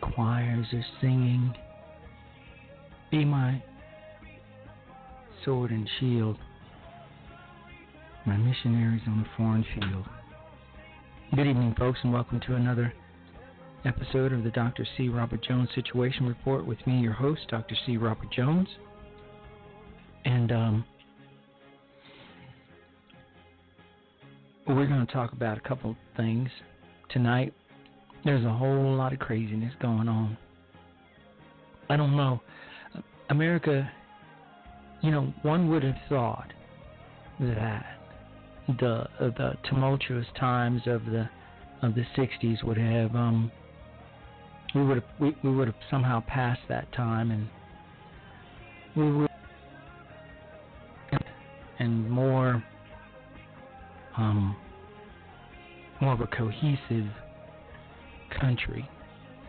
Choirs are singing, be my sword and shield, my missionaries on the foreign field. Good evening, folks, and welcome to another episode of the Dr. C. Robert Jones Situation Report with me, your host, Dr. C. Robert Jones. And we're going to talk about a couple things tonight. There's a whole lot of craziness going on. I don't know. America, one would have thought that the tumultuous times of the 60s would have we would have somehow passed that time, and we would and more of a cohesive country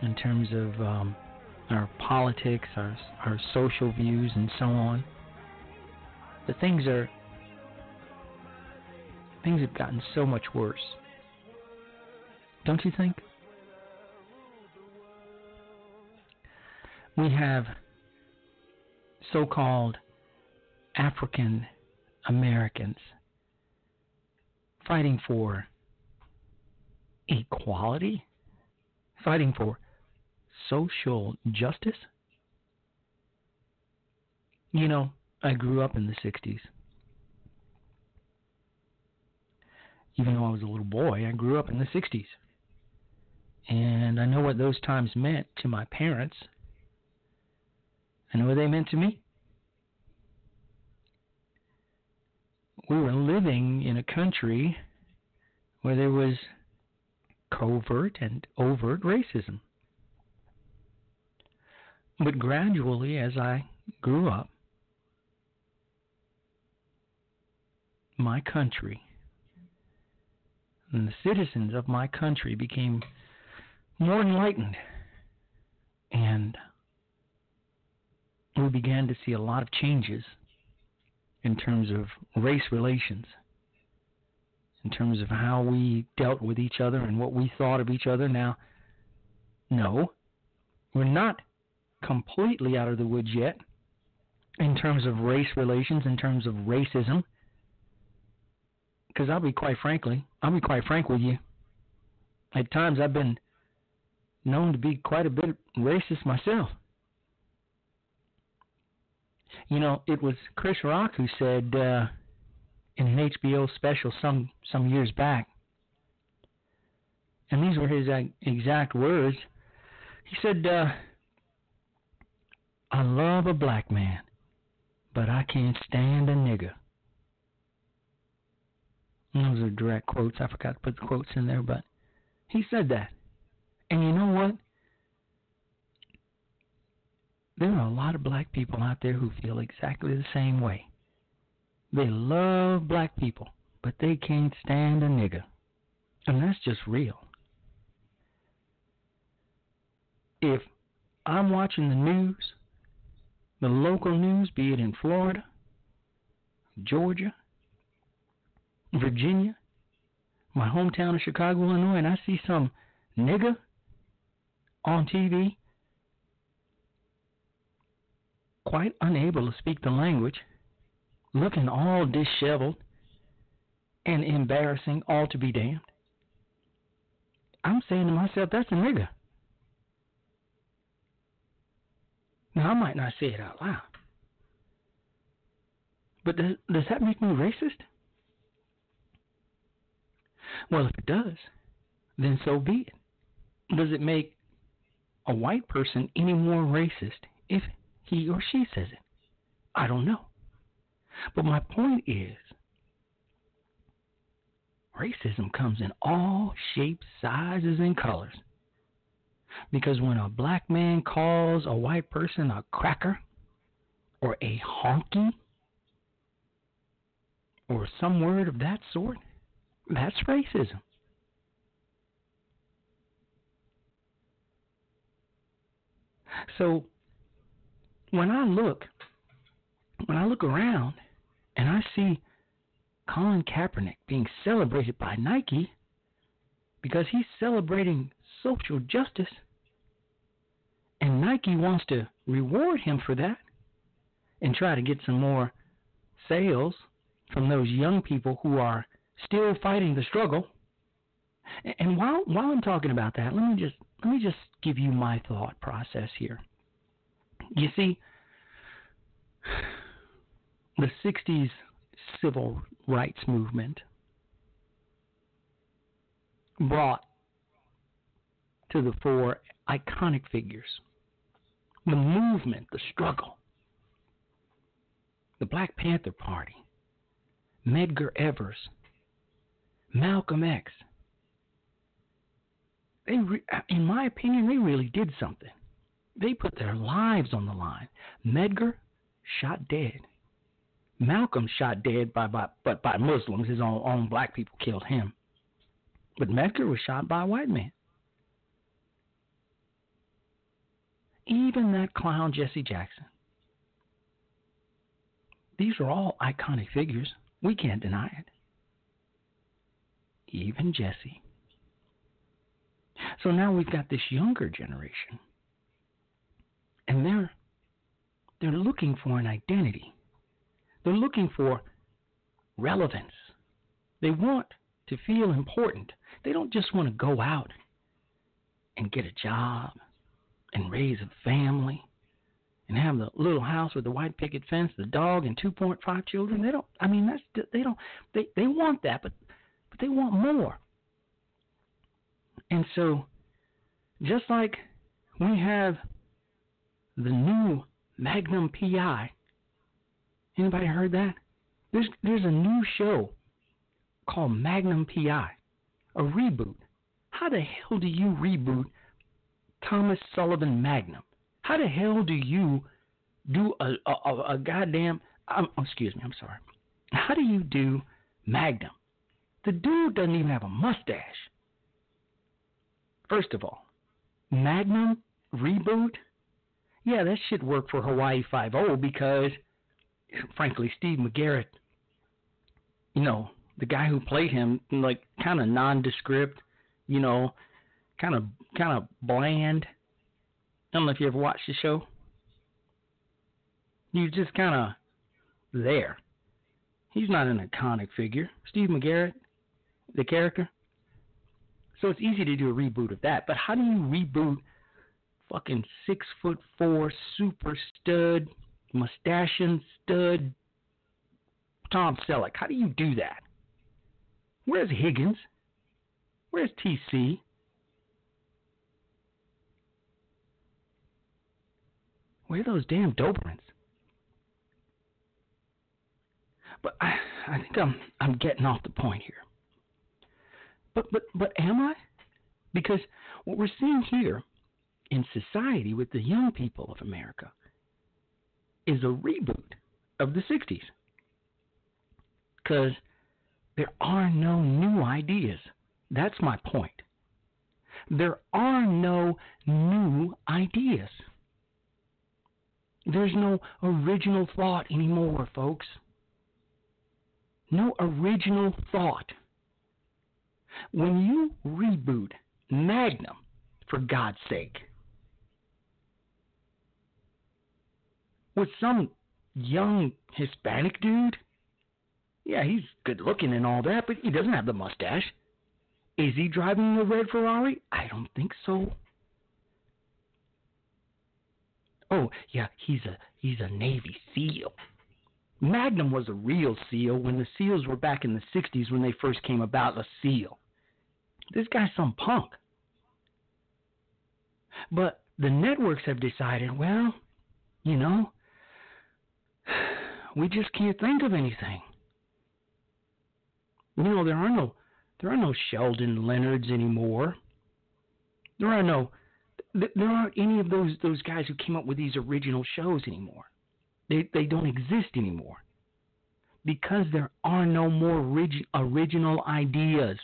in terms of our politics, our social views, and so on. But things have gotten so much worse. Don't you think? We have so-called African Americans fighting for equality, fighting for social justice. I grew up in the 60s. Even though I was a little boy, I grew up in the 60s. And I know what those times meant to my parents. I know what they meant to me. We were living in a country where there was covert and overt racism. But gradually, as I grew up, my country and the citizens of my country became more enlightened, and we began to see a lot of changes in terms of race relations, in terms of how we dealt with each other and what we thought of each other. Now, no, we're not completely out of the woods yet in terms of race relations, in terms of racism, because I'll be quite frank with you. At times I've been known to be quite a bit racist myself. You know, it was Chris Rock who said in an HBO special some years back, and these were his exact words. He said, I love a black man, but I can't stand a nigger. And those are direct quotes. I forgot to put the quotes in there, but he said that. And you know what? There are a lot of black people out there who feel exactly the same way. They love black people, but they can't stand a nigger. And that's just real. If I'm watching the news, the local news, be it in Florida, Georgia, Virginia, my hometown of Chicago, Illinois, and I see some nigger on TV, quite unable to speak the language, looking all disheveled and embarrassing, all to be damned. I'm saying to myself, that's a nigger. Now, I might not say it out loud, but does that make me racist? Well, if it does, then so be it. Does it make a white person any more racist if he or she says it? I don't know. But my point is, racism comes in all shapes, sizes, and colors. Because when a black man calls a white person a cracker or a honky or some word of that sort, that's racism. So when I look around and I see Colin Kaepernick being celebrated by Nike because he's celebrating social justice, and Nike wants to reward him for that and try to get some more sales from those young people who are still fighting the struggle. And while I'm talking about that, let me just give you my thought process here. You see, the 60s civil rights movement brought to the fore iconic figures. The movement, the struggle, the Black Panther Party, Medgar Evers, Malcolm X. In my opinion, they really did something. They put their lives on the line. Medgar shot dead. Malcolm shot dead by Muslims. His own black people killed him. But Medgar was shot by a white man. Even that clown Jesse Jackson. These are all iconic figures. We can't deny it. Even Jesse. So now we've got this younger generation, and they're looking for an identity. They're looking for relevance. They want to feel important. They don't just want to go out and get a job and raise a family and have the little house with the white picket fence, the dog, and 2.5 children. They don't. I mean, that's they don't. They want that, but they want more. And so, just like we have the new Magnum P.I. Anybody heard that? There's a new show called Magnum P.I., a reboot. How the hell do you reboot Thomas Sullivan Magnum? How the hell do you do a goddamn, excuse me, I'm sorry. How do you do Magnum? The dude doesn't even have a mustache. First of all, Magnum reboot? Yeah, that shit worked for Hawaii Five-O because, frankly, Steve McGarrett, you know, the guy who played him, like, kind of nondescript, you know, kind of bland. I don't know if you ever watched the show. He was just kind of there. He's not an iconic figure. Steve McGarrett, the character. So it's easy to do a reboot of that. But how do you reboot fucking 6'4" super stud, mustachian stud Tom Selleck? How do you do that? Where's Higgins? Where's TC? Where are those damn Dobermans? But I think I'm getting off the point here. But am I? Because what we're seeing here in society with the young people of America is a reboot of the 60s. Because there are no new ideas. That's my point. There are no new ideas. There's no original thought anymore, folks. No original thought. When you reboot Magnum, for God's sake, with some young Hispanic dude, yeah, he's good looking and all that, but he doesn't have the mustache. Is he driving a red Ferrari? I don't think so. Oh, yeah, he's a Navy SEAL. Magnum was a real SEAL when the SEALs were back in the 60s when they first came about, a SEAL. This guy's some punk. But the networks have decided, well, you know, we just can't think of anything. You know, there are no Sheldon Leonards anymore. There aren't any of those guys who came up with these original shows anymore. They don't exist anymore because there are no more original ideas.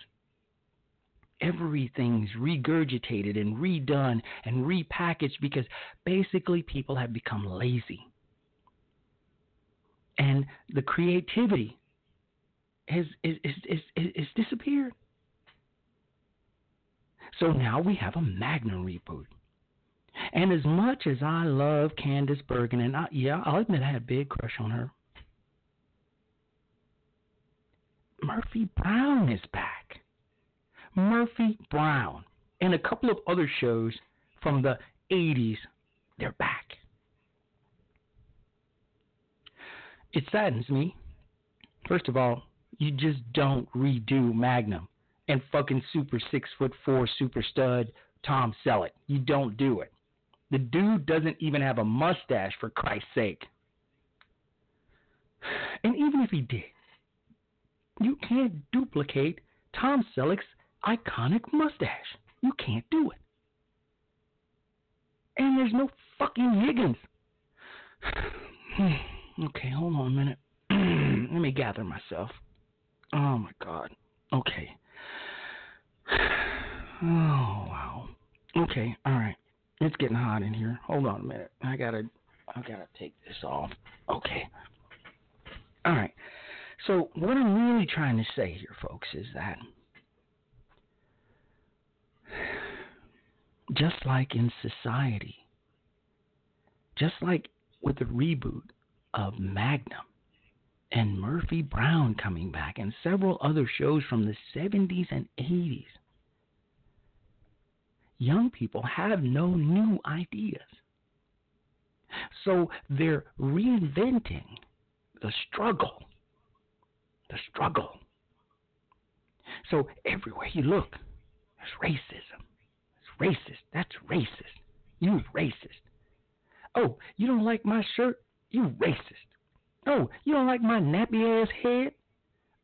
Everything's regurgitated and redone and repackaged because basically people have become lazy. And the creativity has disappeared. So now we have a Magnum reboot. And as much as I love Candace Bergen, and I'll admit I had a big crush on her, Murphy Brown is back. Murphy Brown and a couple of other shows from the 80s, they're back. It saddens me. First of all, you just don't redo Magnum and fucking super 6'4" super stud Tom Selleck. You don't do it. The dude doesn't even have a mustache, for Christ's sake. And even if he did, you can't duplicate Tom Selleck's iconic mustache. You can't do it. And there's no fucking Higgins. Okay, hold on a minute. Let me gather myself. Oh, my God. Okay. Oh, wow. Okay, all right. It's getting hot in here. Hold on a minute. I gotta take this off. Okay. All right. So what I'm really trying to say here, folks, is that just like in society, just like with the reboot of Magnum and Murphy Brown coming back and several other shows from the 70s and 80s, young people have no new ideas. So they're reinventing the struggle. So everywhere you look, there's racism. It's racist. That's racist. You racist. Oh, you don't like my shirt? You racist. Oh, you don't like my nappy ass head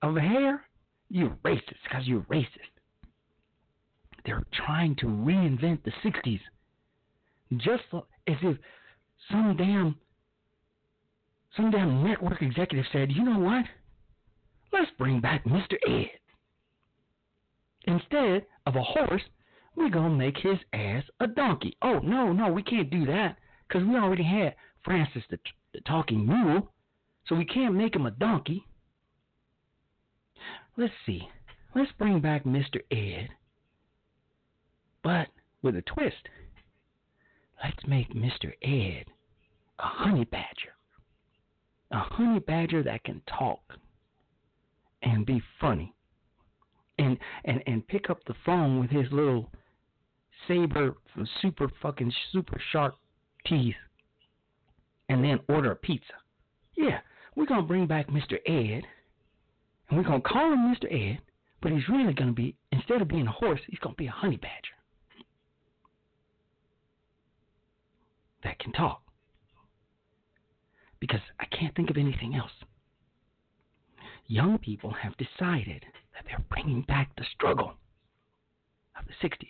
of hair? You racist because you're racist. They're trying to reinvent the 60s. Just as if some damn network executive said, you know what? Let's bring back Mister Ed. Instead of a horse, we're going to make his ass a donkey. Oh, no, we can't do that because we already had Francis the talking mule, so we can't make him a donkey. Let's see. Let's bring back Mr. Ed, but with a twist. Let's make Mr. Ed a honey badger. A honey badger that can talk and be funny and pick up the phone with his little saber, super sharp teeth, and then order a pizza. Yeah, we're going to bring back Mr. Ed, and we're going to call him Mr. Ed, but he's really going to be, instead of being a horse, he's going to be a honey badger that can talk. Because I can't think of anything else. Young people have decided that they're bringing back the struggle of the 60s.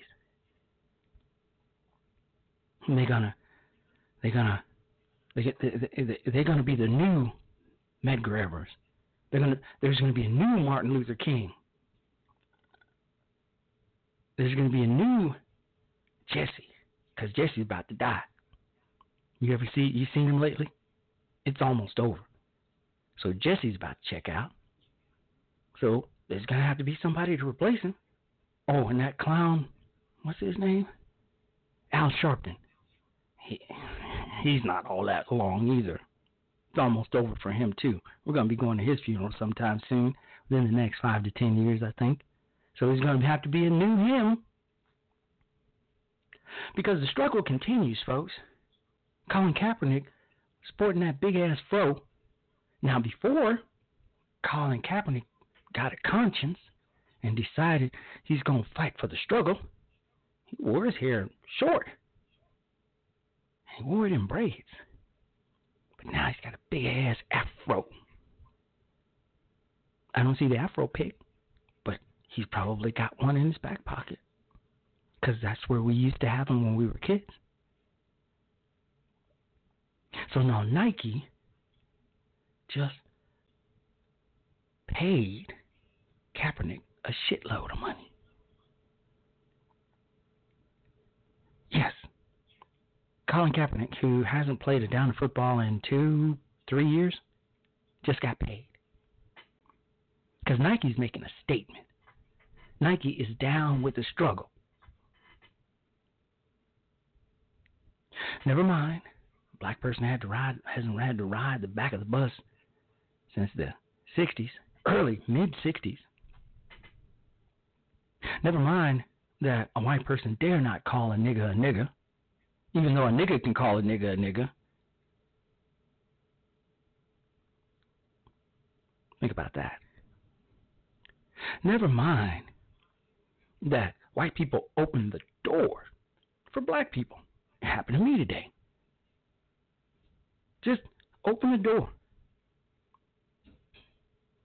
And they're gonna be the new Medgar Evers. There's gonna be a new Martin Luther King. There's gonna be a new Jesse, because Jesse's about to die. You seen him lately? It's almost over. So Jesse's about to check out. So there's going to have to be somebody to replace him. Oh, and that clown, what's his name? Al Sharpton. He's not all that long either. It's almost over for him too. We're going to be going to his funeral sometime soon, within the next 5 to 10 years, I think. So he's going to have to be a new him. Because the struggle continues, folks. Colin Kaepernick sporting that big-ass fro. Now, before Colin Kaepernick got a conscience and decided he's going to fight for the struggle, he wore his hair short. He wore it in braids. But now he's got a big-ass afro. I don't see the afro pic, but he's probably got one in his back pocket because that's where we used to have them when we were kids. So now Nike just paid Kaepernick a shitload of money. Yes. Colin Kaepernick, who hasn't played a down of football in 2-3 years, just got paid. Because Nike's making a statement. Nike is down with the struggle. Never mind. Black person hasn't had to ride the back of the bus since the 60s, early, mid-60s. Never mind that a white person dare not call a nigga a nigga, even though a nigga can call a nigga a nigga. Think about that. Never mind that white people opened the door for black people. It happened to me today. Just open the door.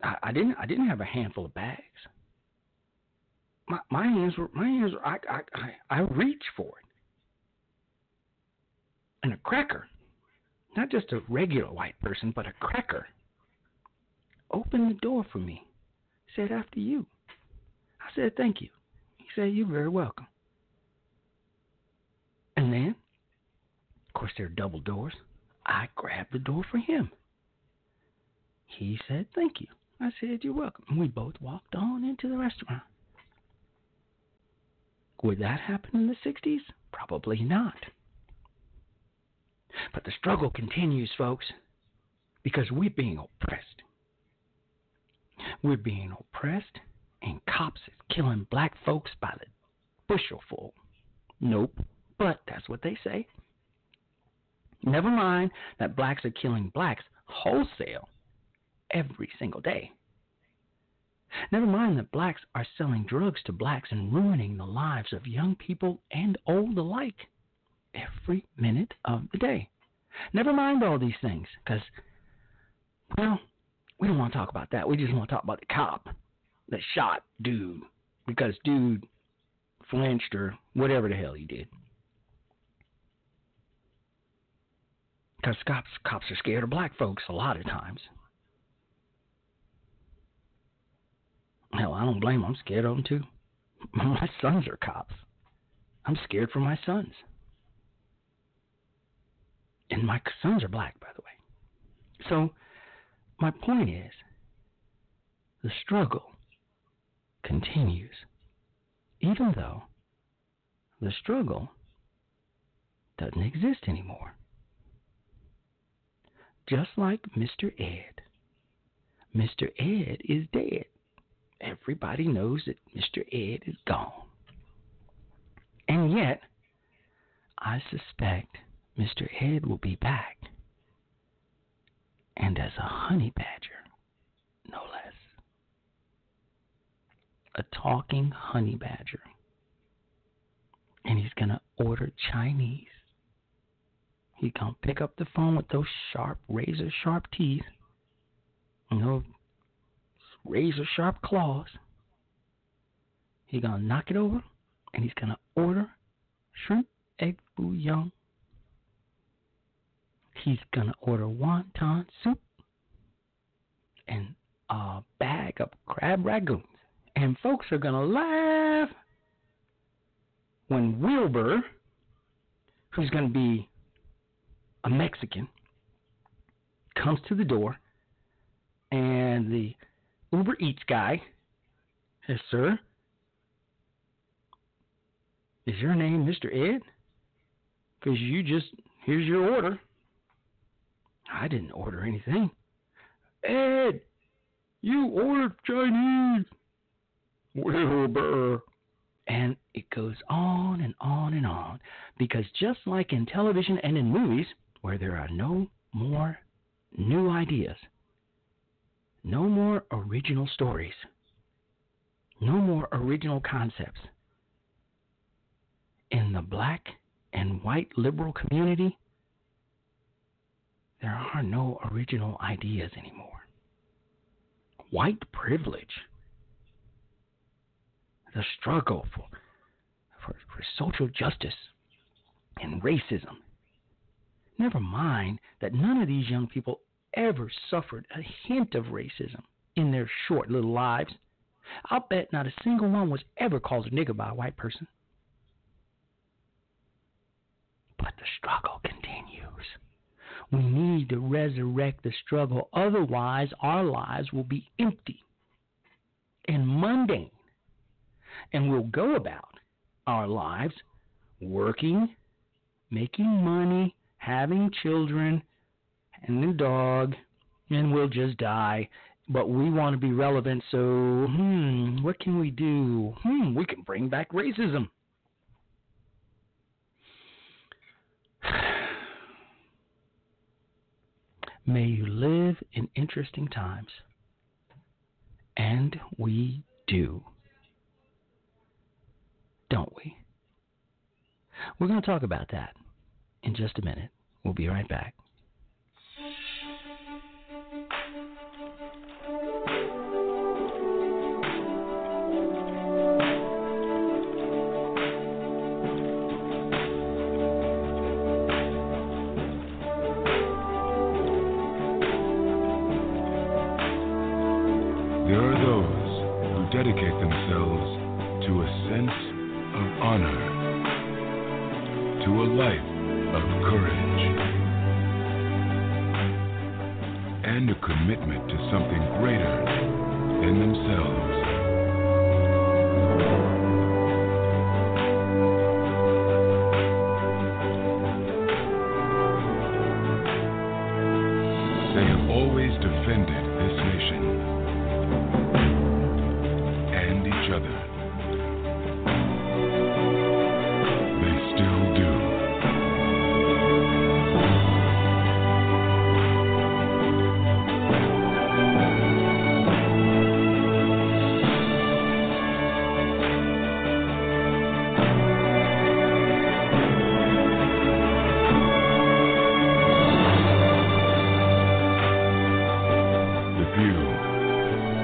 I didn't have a handful of bags. My hands were. I reached for it. And a cracker, not just a regular white person, but a cracker, opened the door for me. Said, after you. I said, thank you. He said, you're very welcome. And then, of course, there are double doors. I grabbed the door for him. He said, thank you. I said, you're welcome. And we both walked on into the restaurant. Would that happen in the 60s? Probably not. But the struggle continues, folks, because we're being oppressed. We're being oppressed, and cops is killing black folks by the bushelful. Nope, but that's what they say. Never mind that blacks are killing blacks wholesale every single day. Never mind that blacks are selling drugs to blacks and ruining the lives of young people and old alike every minute of the day. Never mind all these things because, well, we don't want to talk about that. We just want to talk about the cop that shot dude because dude flinched or whatever the hell he did. Because cops are scared of black folks a lot of times. Hell, I don't blame them. I'm scared of them too. My sons are cops. I'm scared for my sons. And my sons are black, by the way. So, my point is, the struggle continues, even though the struggle doesn't exist anymore. Just like Mr. Ed. Mr. Ed is dead. Everybody knows that Mr. Ed is gone. And yet, I suspect Mr. Ed will be back. And as a honey badger, no less. A talking honey badger. And he's going to order Chinese. He's going to pick up the phone with those sharp, razor-sharp teeth. You know, razor-sharp claws. He's going to knock it over, and he's going to order shrimp, egg bouillon. He's going to order wonton soup and a bag of crab ragoons. And folks are going to laugh when Wilbur, who's going to be a Mexican, comes to the door and the Uber Eats guy says, "Sir, is your name Mr. Ed? Because you just, here's your order." "I didn't order anything." "Ed, you ordered Chinese." "Wilbur." And it goes on and on and on. Because just like in television and in movies, where there are no more new ideas, no more original stories, no more original concepts, in the black and white liberal community, there are no original ideas anymore. White privilege, the struggle for social justice and racism. Never mind that none of these young people ever suffered a hint of racism in their short little lives. I'll bet not a single one was ever called a nigger by a white person. But the struggle continues. We need to resurrect the struggle. Otherwise, our lives will be empty and mundane. And we'll go about our lives working, making money, having children, and a dog, and we'll just die. But we want to be relevant, so, what can we do? We can bring back racism. May you live in interesting times. And we do. Don't we? We're going to talk about that in just a minute. We'll be right back.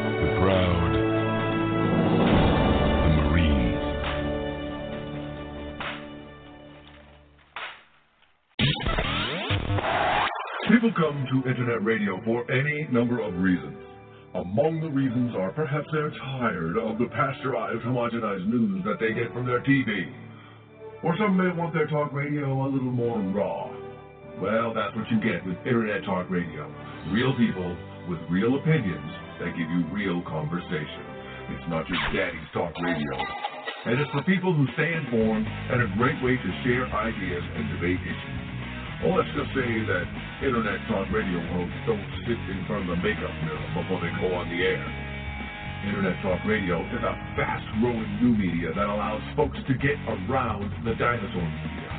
The People come to Internet Radio for any number of reasons. Among the reasons are perhaps they're tired of the pasteurized, homogenized news that they get from their TV. Or some may want their talk radio a little more raw. Well, that's what you get with Internet Talk Radio. Real people with real opinions that give you real conversation. It's not your daddy's talk radio. And it's for people who stay informed and a great way to share ideas and debate issues. Well, let's just say that Internet Talk Radio hosts don't sit in front of the makeup mirror before they go on the air. Internet Talk Radio is a fast-growing new media that allows folks to get around the dinosaur media.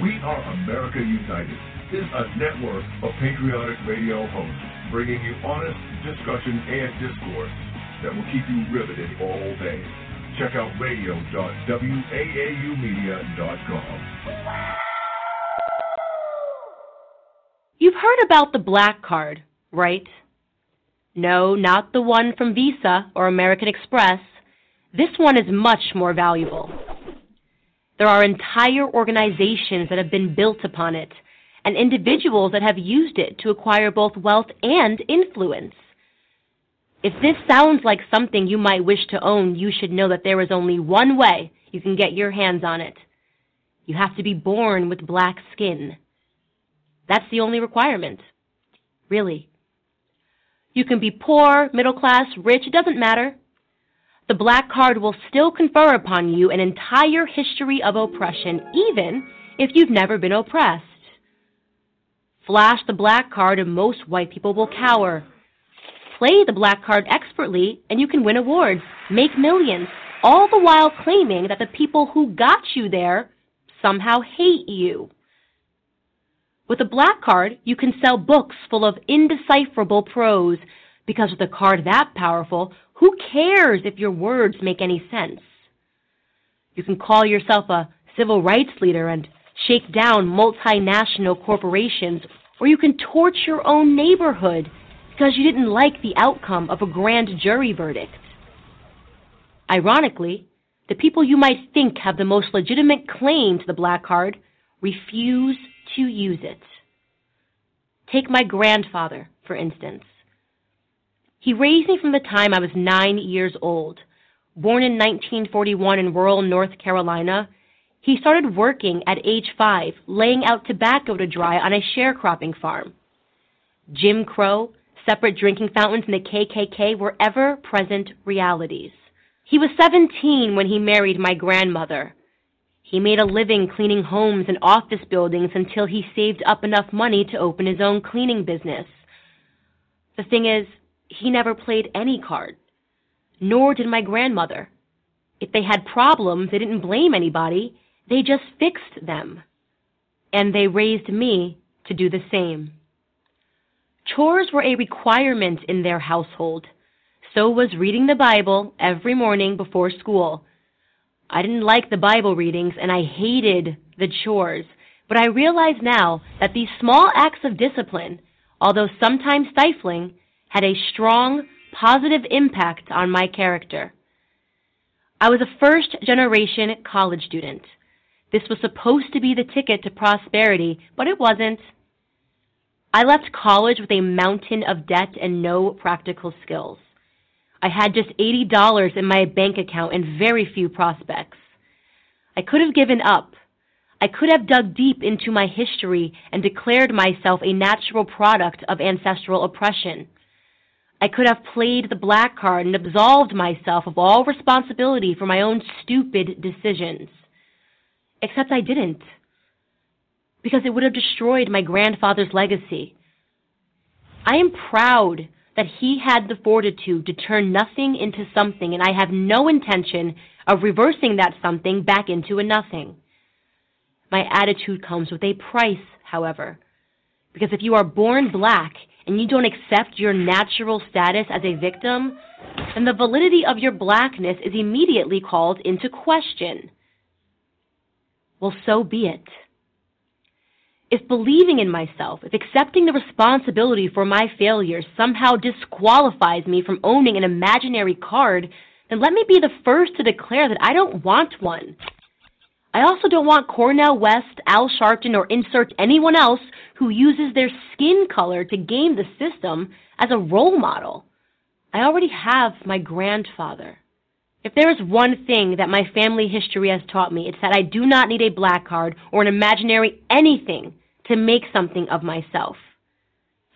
We Are America United is a network of patriotic radio hosts bringing you honest discussion and discourse that will keep you riveted all day. Check out radio.waaumedia.com. You've heard about the black card, right? No, not the one from Visa or American Express. This one is much more valuable. There are entire organizations that have been built upon it, and individuals that have used it to acquire both wealth and influence. If this sounds like something you might wish to own, you should know that there is only one way you can get your hands on it. You have to be born with black skin. That's the only requirement, really. You can be poor, middle class, rich, it doesn't matter. The black card will still confer upon you an entire history of oppression, even if you've never been oppressed. Flash the black card and most white people will cower. Play the black card expertly and you can win awards, make millions, all the while claiming that the people who got you there somehow hate you. With a black card, you can sell books full of indecipherable prose, because with a card that powerful, who cares if your words make any sense? You can call yourself a civil rights leader and shake down multinational corporations, or you can torch your own neighborhood because you didn't like the outcome of a grand jury verdict. Ironically, the people you might think have the most legitimate claim to the black card refuse to use it. Take my grandfather, for instance. He raised me from the time I was 9 years old. Born in 1941 in rural North Carolina, he started working at age 5, laying out tobacco to dry on a sharecropping farm. Jim Crow, separate drinking fountains, and the KKK were ever-present realities. He was 17 when he married my grandmother. He made a living cleaning homes and office buildings until he saved up enough money to open his own cleaning business. The thing is, he never played any card, nor did my grandmother. If they had problems, they didn't blame anybody. They just fixed them. And they raised me to do the same. Chores were a requirement in their household. So was reading the Bible every morning before school. I didn't like the Bible readings, and I hated the chores. But I realize now that these small acts of discipline, although sometimes stifling, had a strong, positive impact on my character. I was a first-generation college student. This was supposed to be the ticket to prosperity, but it wasn't. I left college with a mountain of debt and no practical skills. I had just $80 in my bank account and very few prospects. I could have given up. I could have dug deep into my history and declared myself a natural product of ancestral oppression. I could have played the black card and absolved myself of all responsibility for my own stupid decisions. Except I didn't, because it would have destroyed my grandfather's legacy. I am proud that he had the fortitude to turn nothing into something, and I have no intention of reversing that something back into a nothing. My attitude comes with a price, however, because if you are born black and you don't accept your natural status as a victim, then the validity of your blackness is immediately called into question. Well, so be it. If believing in myself, if accepting the responsibility for my failures somehow disqualifies me from owning an imaginary card, then let me be the first to declare that I don't want one. I also don't want Cornell West, Al Sharpton, or insert anyone else who uses their skin color to game the system as a role model. I already have my grandfather. If there is one thing that my family history has taught me, it's that I do not need a black card or an imaginary anything to make something of myself.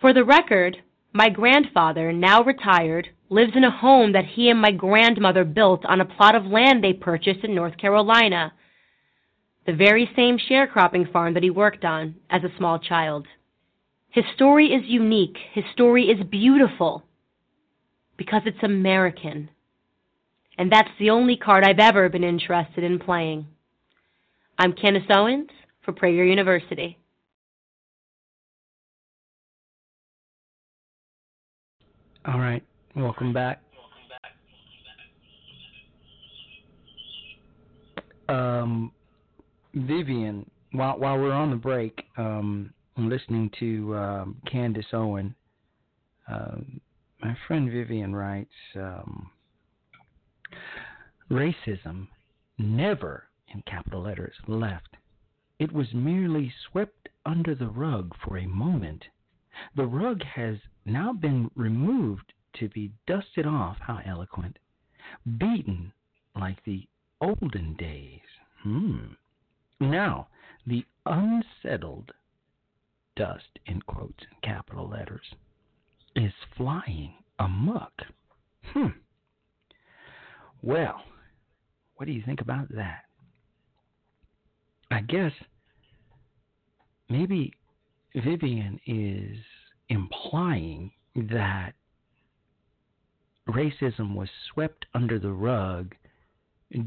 For the record, my grandfather, now retired, lives in a home that he and my grandmother built on a plot of land they purchased in North Carolina, the very same sharecropping farm that he worked on as a small child. His story is unique. His story is beautiful because it's American. And that's the only card I've ever been interested in playing. I'm Candace Owens for Prager University. All right. Welcome back. Vivian, while we're on the break, I'm listening to Candace Owen. My friend Vivian writes, racism never, in capital letters, left. It was merely swept under the rug for a moment. The rug has now been removed to be dusted off, how eloquent, beaten like the olden days. Now, the unsettled dust, in quotes, in capital letters, is flying amok. Well, what do you think about that? I guess maybe Vivian is implying that racism was swept under the rug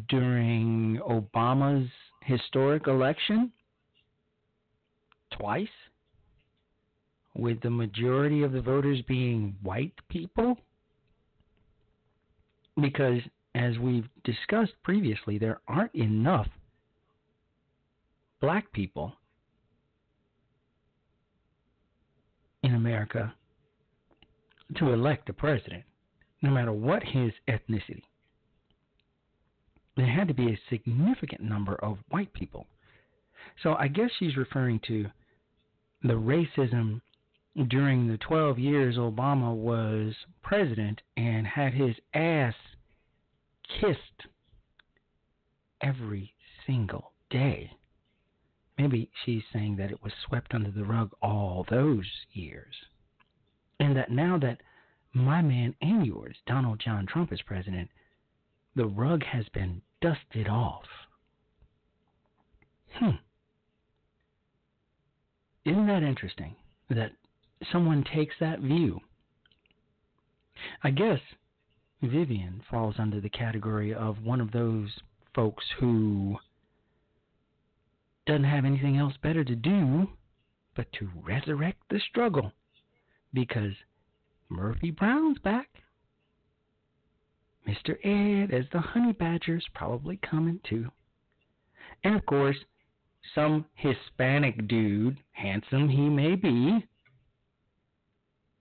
during Obama's historic election, twice, with the majority of the voters being white people, because as we've discussed previously, there aren't enough black people in America to elect a president, no matter what his ethnicity. There had to be a significant number of white people. So I guess she's referring to the racism during the 12 years Obama was president and had his ass kissed every single day. Maybe she's saying that it was swept under the rug all those years. And that now that my man and yours, Donald John Trump, is president, the rug has been dusted off. Isn't that interesting that someone takes that view? I guess Vivian falls under the category of one of those folks who doesn't have anything else better to do but to resurrect the struggle, because Murphy Brown's back. Mr. Ed as the honey badger's probably coming too. And of course, some Hispanic dude, handsome he may be,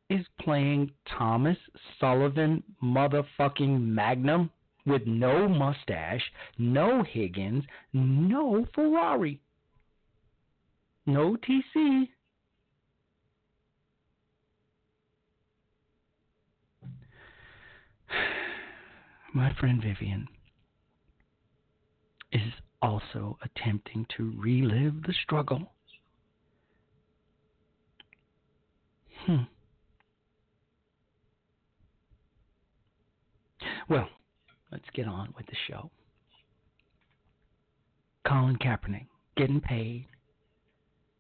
is playing Thomas Sullivan motherfucking Magnum with no mustache, no Higgins, no Ferrari, no TC. My friend Vivian is also attempting to relive the struggle. Well, let's get on with the show. Colin Kaepernick getting paid,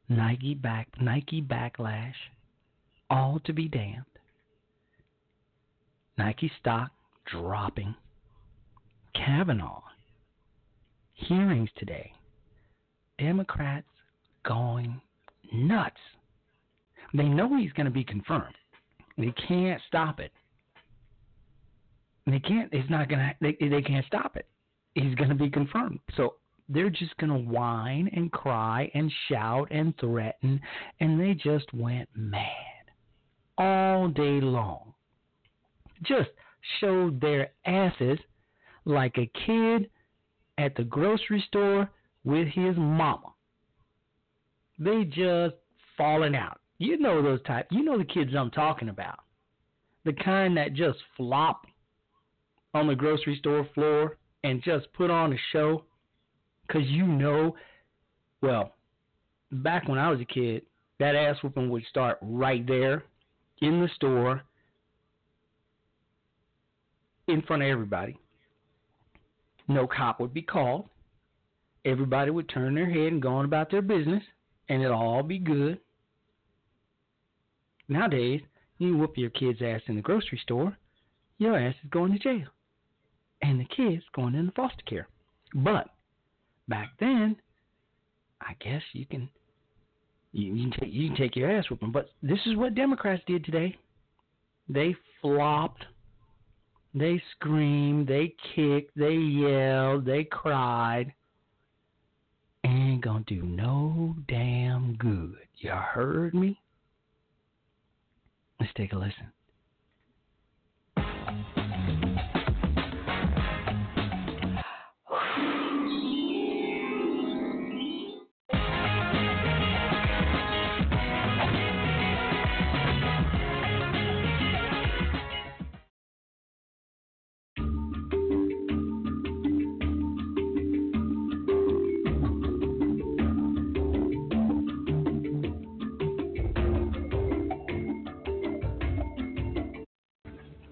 Nike backlash, all to be damned. Nike stock dropping. Kavanaugh hearings today. Democrats going nuts. They know he's going to be confirmed. They can't stop it. They can't. It's not going to. They can't stop it. He's going to be confirmed. So they're just going to whine and cry and shout and threaten, and they just went mad all day long. Just showed their asses like a kid at the grocery store with his mama. They just falling out. You know those type. You know the kids I'm talking about. The kind that just flop on the grocery store floor and just put on a show. Because you know, well, back when I was a kid, that ass whooping would start right there in the store in front of everybody. No cop would be called. Everybody would turn their head and go on about their business, and it'll all be good. Nowadays, you whoop your kid's ass in the grocery store, your ass is going to jail, and the kid's going into foster care. But back then, I guess you can take your ass whooping. But this is what Democrats did today. They flopped. They screamed. They kicked. They yelled. They cried. Ain't gonna do no damn good. You heard me? Let's take a listen.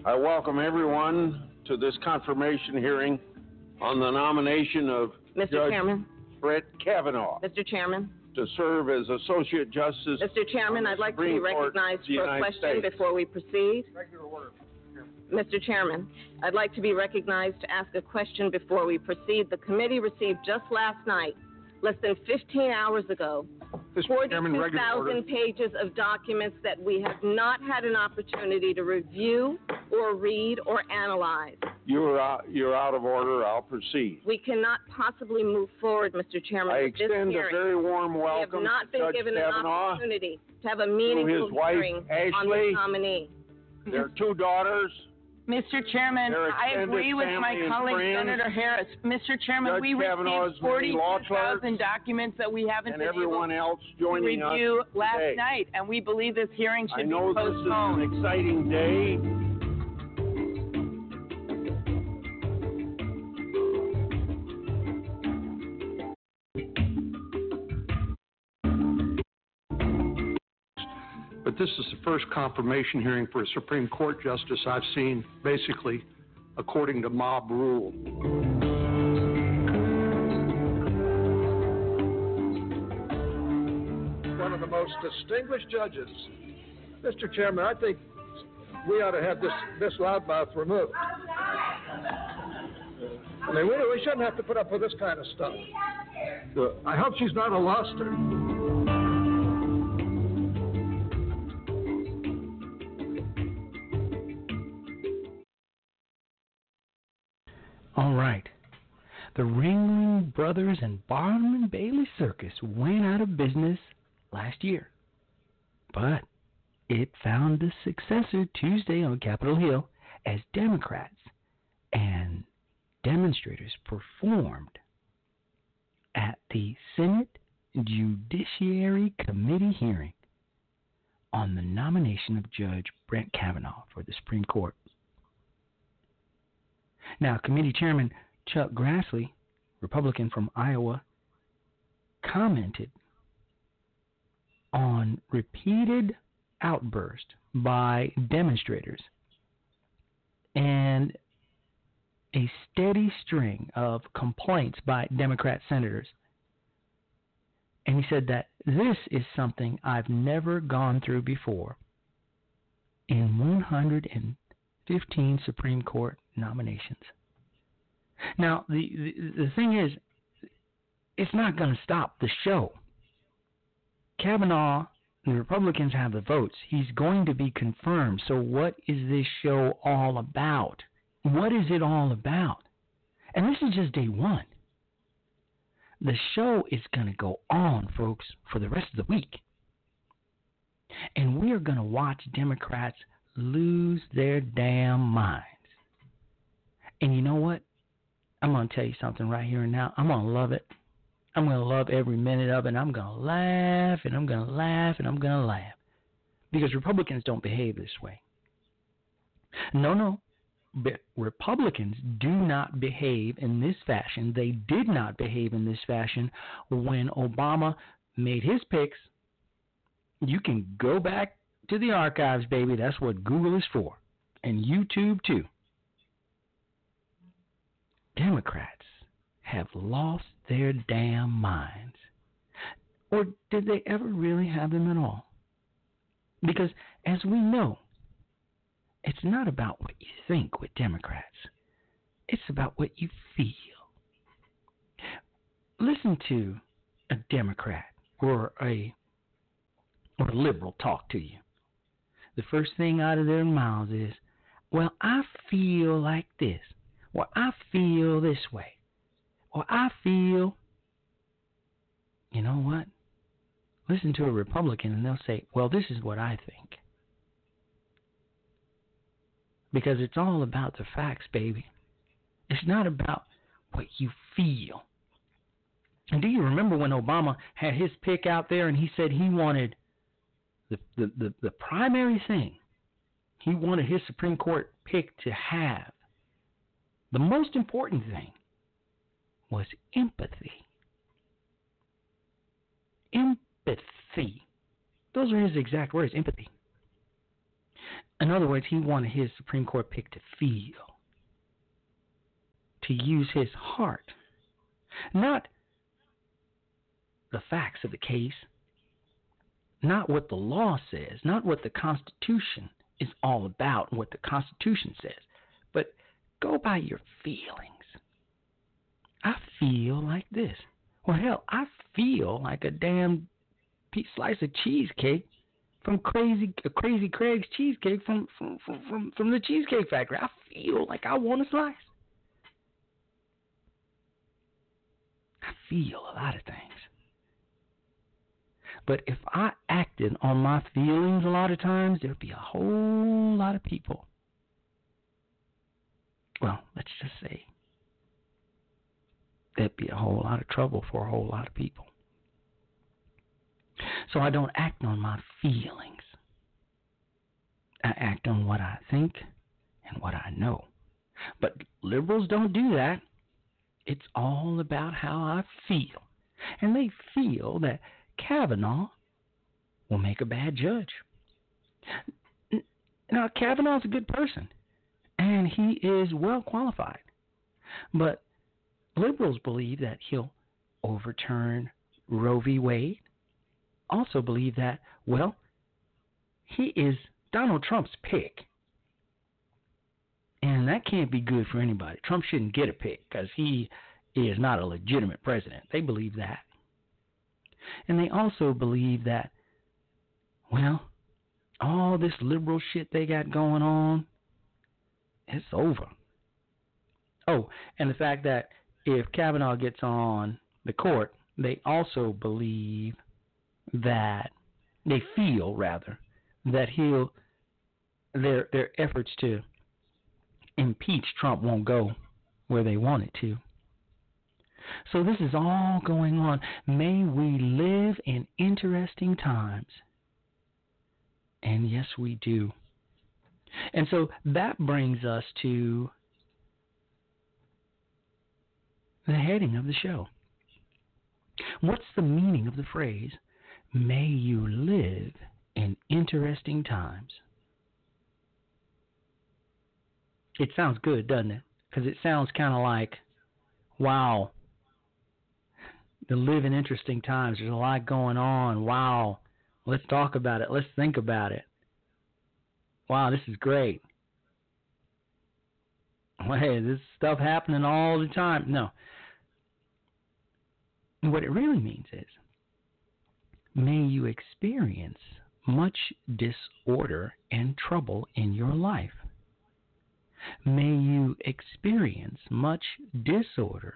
I welcome everyone to this confirmation hearing on the nomination of Mr. Judge Brett Kavanaugh. Mr. Chairman. To serve as Associate Justice. Mr. Chairman, I'd like to be recognized for a question before we proceed. Regular order. Mr. Chairman, I'd like to be recognized to ask a question before we proceed. The committee received just last night, less than 15 hours ago, 42,000 pages of documents that we have not had an opportunity to review or read or analyze. You're out of order. I'll proceed. We cannot possibly move forward, Mr. Chairman. I extend a very warm welcome to Judge Kavanaugh. We have not been given an opportunity to have a meaningful hearing on the nominee. Their two daughters. Mr. Chairman, I agree with my colleague, Senator Harris. Mr. Chairman, we received 42,000 documents that we haven't been able to review last night, and we believe this hearing should be postponed. I know this is an exciting day. But this is the first confirmation hearing for a Supreme Court justice I've seen, basically, according to mob rule. One of the most distinguished judges. Mr. Chairman, I think we ought to have this loudmouth removed. I mean, we shouldn't have to put up with this kind of stuff. I hope she's not a luster. All right. The Ringling Brothers and Barnum & Bailey Circus went out of business last year, but it found a successor Tuesday on Capitol Hill as Democrats and demonstrators performed at the Senate Judiciary Committee hearing on the nomination of Judge Brett Kavanaugh for the Supreme Court. Now, Committee Chairman Chuck Grassley, Republican from Iowa, commented on repeated outbursts by demonstrators and a steady string of complaints by Democrat senators. And he said that this is something I've never gone through before in 115 Supreme Court nominations. Now, the thing is, it's not going to stop the show. Kavanaugh, the Republicans have the votes. He's going to be confirmed. So what is this show all about? What is it all about? And this is just day one. The show is going to go on, folks, for the rest of the week. And we are going to watch Democrats lose their damn minds. And you know what? I'm going to tell you something right here and now. I'm going to love it. I'm going to love every minute of it, and I'm going to laugh, and I'm going to laugh, and I'm going to laugh. Because Republicans don't behave this way. No. But Republicans do not behave in this fashion. They did not behave in this fashion when Obama made his picks. You can go back to the archives, baby. That's what Google is for. And YouTube, too. Democrats have lost their damn minds. Or did they ever really have them at all? Because, as we know, it's not about what you think with Democrats. It's about what you feel. Listen to a Democrat or a liberal talk to you. The first thing out of their mouths is, well, I feel like this. Or I feel this way. Or I feel, you know what? Listen to a Republican and they'll say, well, this is what I think. Because it's all about the facts, baby. It's not about what you feel. And do you remember when Obama had his pick out there and he said he wanted the primary thing? He wanted his Supreme Court pick to have. The most important thing was empathy. Empathy. Those are his exact words, empathy. In other words, he wanted his Supreme Court pick to feel, to use his heart, not the facts of the case, not what the law says, not what the Constitution is all about and what the Constitution says, but go by your feelings. I feel like this. Well, hell, I feel like a damn slice of cheesecake. From Crazy Craig's cheesecake from the Cheesecake Factory. I feel like I want a slice. I feel a lot of things. But if I acted on my feelings a lot of times, there'd be a whole lot of people. Well, let's just say there'd be a whole lot of trouble for a whole lot of people. So I don't act on my feelings. I act on what I think and what I know. But liberals don't do that. It's all about how I feel. And they feel that Kavanaugh will make a bad judge. Now, Kavanaugh's a good person, and he is well qualified. But liberals believe that he'll overturn Roe v. Wade. Also believe that, well, he is Donald Trump's pick. And that can't be good for anybody. Trump shouldn't get a pick because he is not a legitimate president. They believe that. And they also believe that, well, all this liberal shit they got going on, it's over. Oh, and the fact that if Kavanaugh gets on the court, they also believe that they feel, rather, that their efforts to impeach Trump won't go where they want it to. So this is all going on. May we live in interesting times. And yes, we do. And so that brings us to the heading of the show. What's the meaning of the phrase, may you live in interesting times? It sounds good, doesn't it? Because it sounds kind of like, wow, to live in interesting times. There's a lot going on. Wow, let's talk about it. Let's think about it. Wow, this is great. Hey, this stuff happening all the time. No. What it really means is, may you experience much disorder and trouble in your life. May you experience much disorder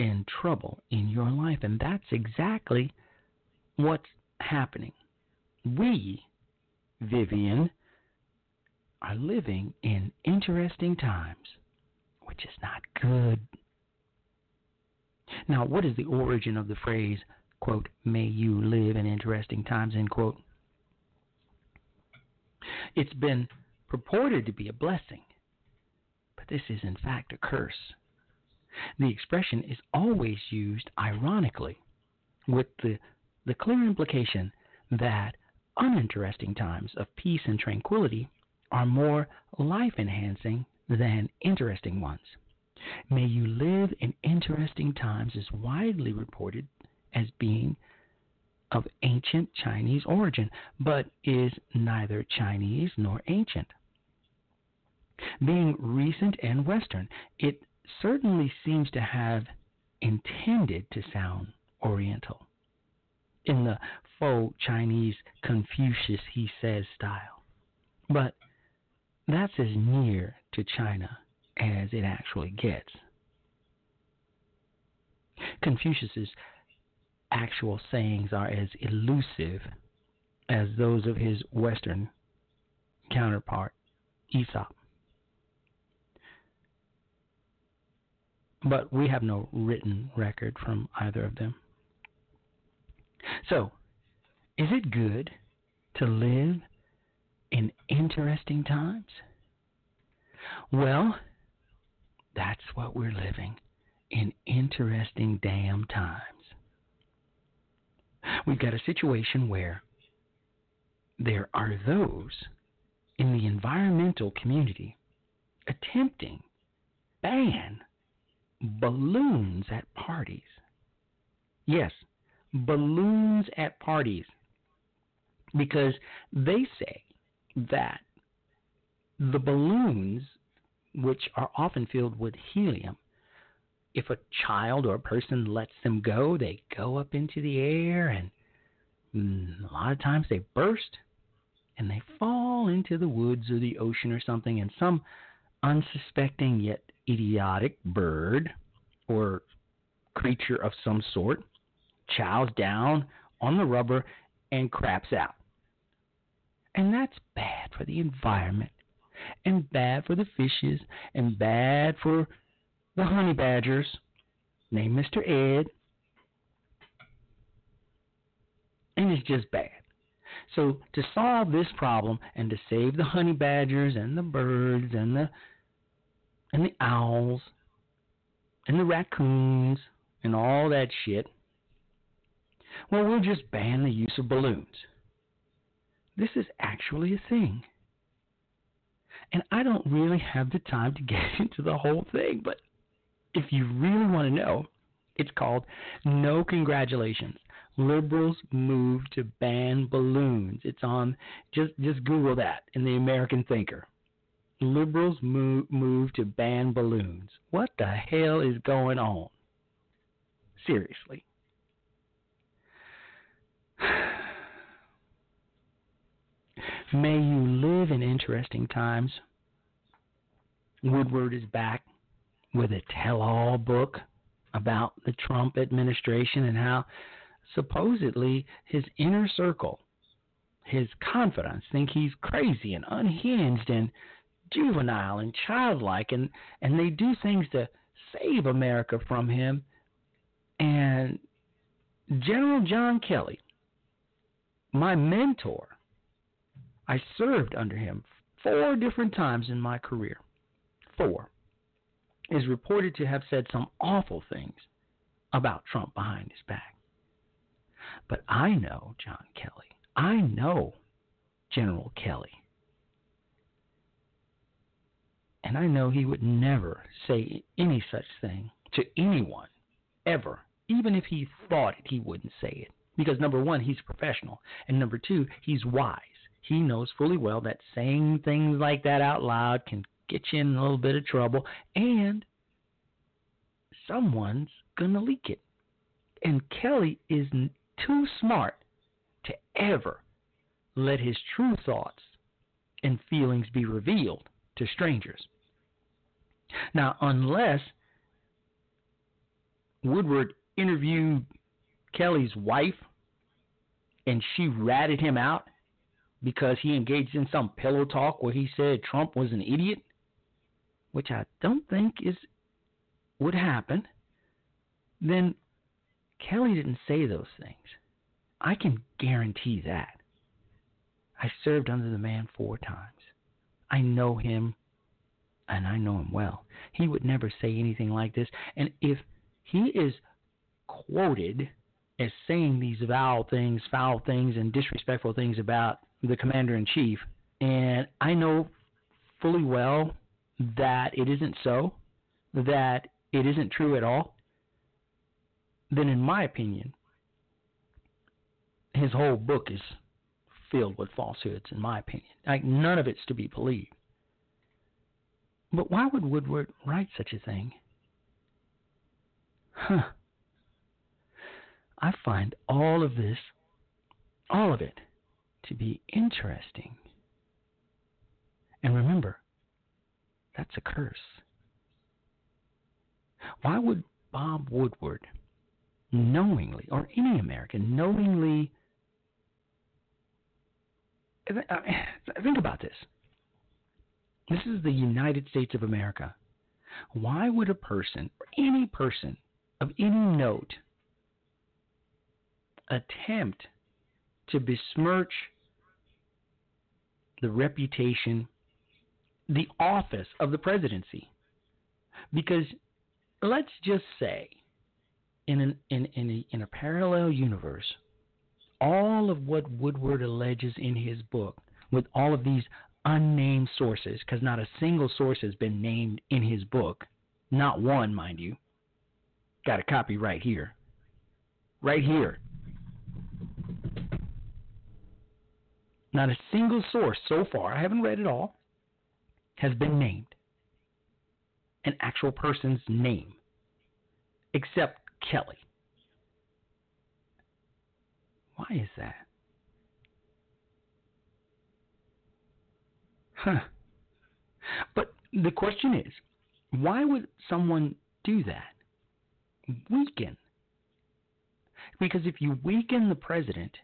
and trouble in your life. And that's exactly what's happening. We, Vivian, are living in interesting times, which is not good. Now, what is the origin of the phrase, quote, may you live in interesting times, end quote? It's been purported to be a blessing, but this is in fact a curse. The expression is always used ironically, with the clear implication that uninteresting times of peace and tranquility are more life-enhancing than interesting ones. May you live in interesting times is widely reported as being of ancient Chinese origin, but is neither Chinese nor ancient. Being recent and Western, it certainly seems to have intended to sound Oriental, in the faux Chinese Confucius he says style. But that's as near to China as it actually gets. Confucius's actual sayings are as elusive as those of his Western counterpart, Aesop. But we have no written record from either of them. So, is it good to live in interesting times? Well, that's what we're living in, interesting damn times. We've got a situation where there are those in the environmental community attempting to ban balloons at parties. Yes, balloons at parties, because they say that the balloons, which are often filled with helium, if a child or a person lets them go, they go up into the air, and a lot of times they burst and they fall into the woods or the ocean or something, and some unsuspecting yet idiotic bird or creature of some sort chows down on the rubber and craps out. And that's bad for the environment, and bad for the fishes, and bad for the honey badgers named Mister Ed, and it's just bad. So to solve this problem and to save the honey badgers and the birds and the owls and the raccoons and all that shit, well, we'll just ban the use of balloons. This is actually a thing. And I don't really have the time to get into the whole thing, but if you really want to know, it's called No Congratulations. Liberals Move to Ban Balloons. It's on, just Google that in the American Thinker. Liberals move to ban balloons. What the hell is going on? Seriously. May you live in interesting times. Woodward is back with a tell-all book about the Trump administration and how supposedly his inner circle, his confidants, think he's crazy and unhinged and juvenile and childlike, and they do things to save America from him. And General John Kelly, my mentor, I served under him 4 different times in my career. 4. Is reported to have said some awful things about Trump behind his back. But I know John Kelly. I know General Kelly. And I know he would never say any such thing to anyone, ever, even if he thought it, he wouldn't say it. Because number 1, he's a professional. And number 2, he's wise. He knows fully well that saying things like that out loud can get you in a little bit of trouble, and someone's going to leak it. And Kelly is too smart to ever let his true thoughts and feelings be revealed to strangers. Now, unless Woodward interviewed Kelly's wife and she ratted him out because he engaged in some pillow talk where he said Trump was an idiot, which I don't think would happen, then Kelly didn't say those things. I can guarantee that. I served under the man 4 times. I know him, and I know him well. He would never say anything like this. And if he is quoted as saying these vile things, foul things, and disrespectful things about the commander-in-chief, and I know fully well that it isn't so, that it isn't true at all, then in my opinion, his whole book is filled with falsehoods, in my opinion. Like, none of it's to be believed. But why would Woodward write such a thing? Huh. I find all of this, all of it, to be interesting. And remember, that's a curse. Why would Bob Woodward knowingly, or any American knowingly, think about this. This is the United States of America. Why would a person, or any person of any note, attempt to besmirch the reputation, the office of the presidency? Because let's just say, in a parallel universe, all of what Woodward alleges in his book, with all of these unnamed sources, because not a single source has been named in his book, not one, mind you. Got a copy right here. Right here. Not a single source so far, I haven't read it all, has been named. An actual person's name. Except Kelly. Why is that? Huh. But the question is, why would someone do that? Weaken. Because if you weaken the president,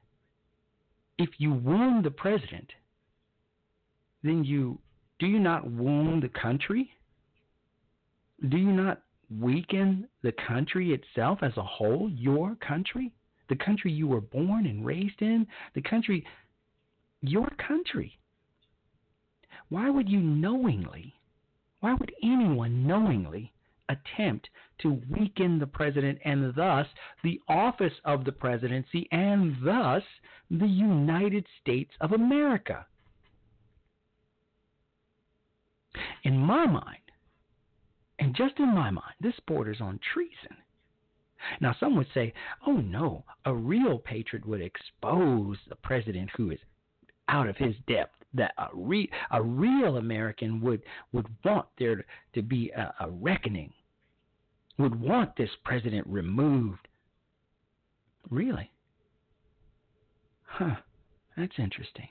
if you wound the president, then do you not wound the country? Do you not weaken the country itself as a whole, your country, the country you were born and raised in, the country, your country? Why would you knowingly, why would anyone knowingly attempt to weaken the president and thus the office of the presidency and thus the United States of America? In my mind, and just in my mind, this borders on treason. Now, some would say, oh no, a real patriot would expose the president who is out of his depth, that a real American would want there to be a reckoning, would want this president removed. Really? Huh, that's interesting.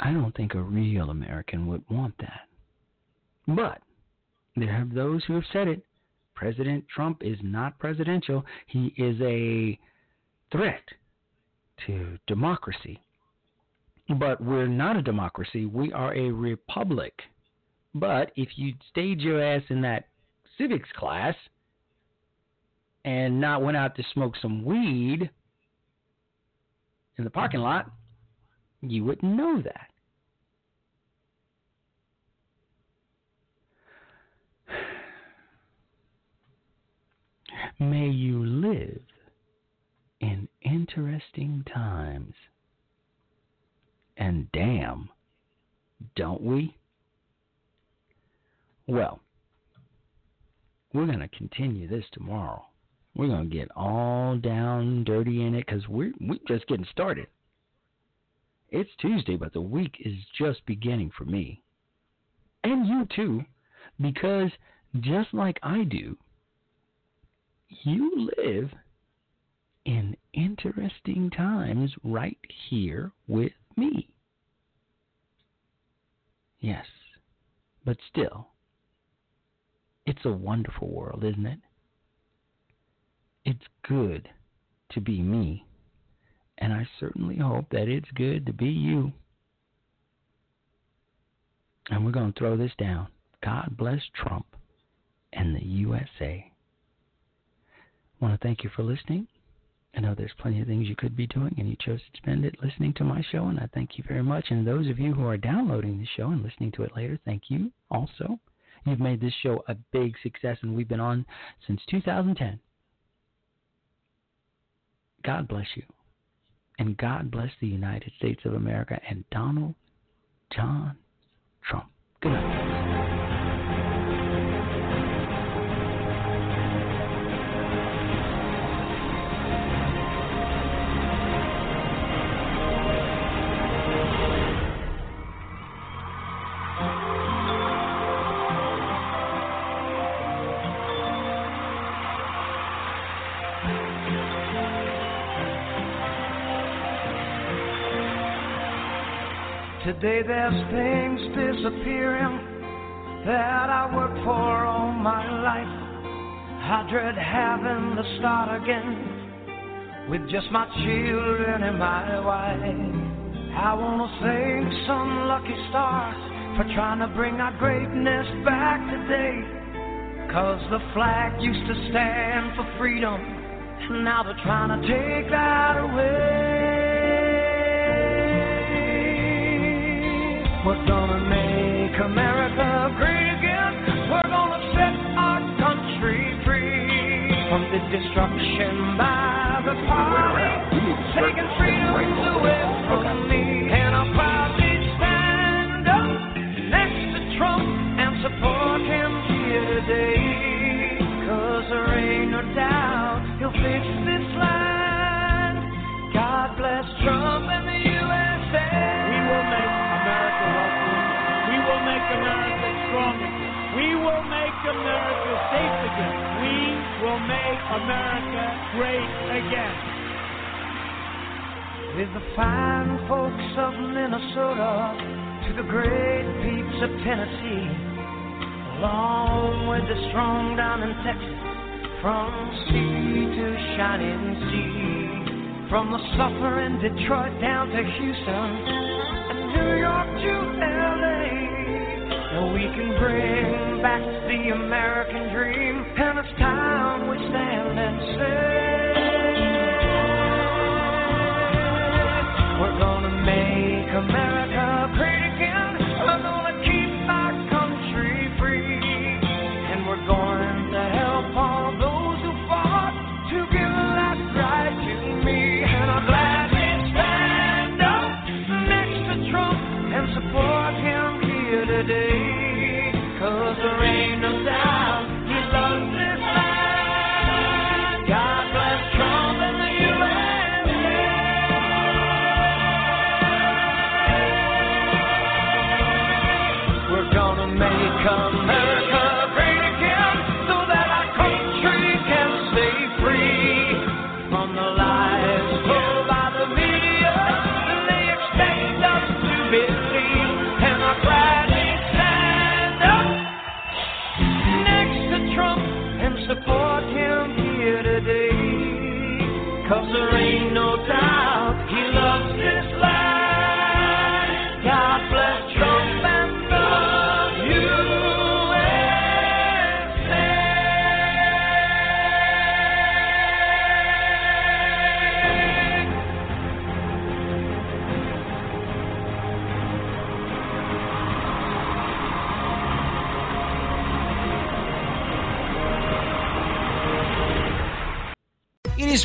I don't think a real American would want that. But there are those who have said it. President Trump is not presidential. He is a threat to democracy. But we're not a democracy. We are a republic. But if you stayed your ass in that civics class and not went out to smoke some weed in the parking lot, you wouldn't know that. May you live in interesting times. And damn, don't we? Well, we're going to continue this tomorrow. We're going to get all down dirty in it because we're just getting started. It's Tuesday, but the week is just beginning for me. And you too, because just like I do, you live in interesting times right here with me. Yes, but still, it's a wonderful world, isn't it? It's good to be me. And I certainly hope that it's good to be you. And we're going to throw this down. God bless Trump. and the USA. I want to thank you for listening. I know there's plenty of things you could be doing, and you chose to spend it listening to my show, and I thank you very much. And those of you who are downloading the show and listening to it later, thank you also. You've made this show a big success, and we've been on since 2010. God bless you, and God bless the United States of America and Donald John Trump. Good night. Today there's things disappearing that I worked for all my life. I dread having to start again with just my children and my wife. I want to thank some lucky stars for trying to bring our greatness back today, 'cause the flag used to stand for freedom, and now they're trying to take that away. We're gonna make America great again. We're gonna set our country free from the destruction by the party, taking freedom away from me. And I'll proudly stand up next to Trump and support him here today, 'cause there ain't no doubt he'll fix this land. God bless Trump and the USA. We will make America healthy. We will make America strong again. We will make America safe again. We will make America great again. With the fine folks of Minnesota to the great peeps of Tennessee, along with the strong down in Texas, from sea to shining sea, from the suffering Detroit down to Houston, New York to L.A., and we can bring back the American dream, and it's time we stand and say, we're gonna make America great again, we're gonna keep our country free, and we're going to help all those who fought to give that right to me, and I'm glad. Support him here today, 'cause there ain't no doubt he loves this land. God bless Trump and the USA. We're gonna make America great again, so that our country can stay free from the lies told by the media, and they expect us to believe. Support him here today, 'cause there ain't no doubt he loves this land. God bless Trump and the USA. It's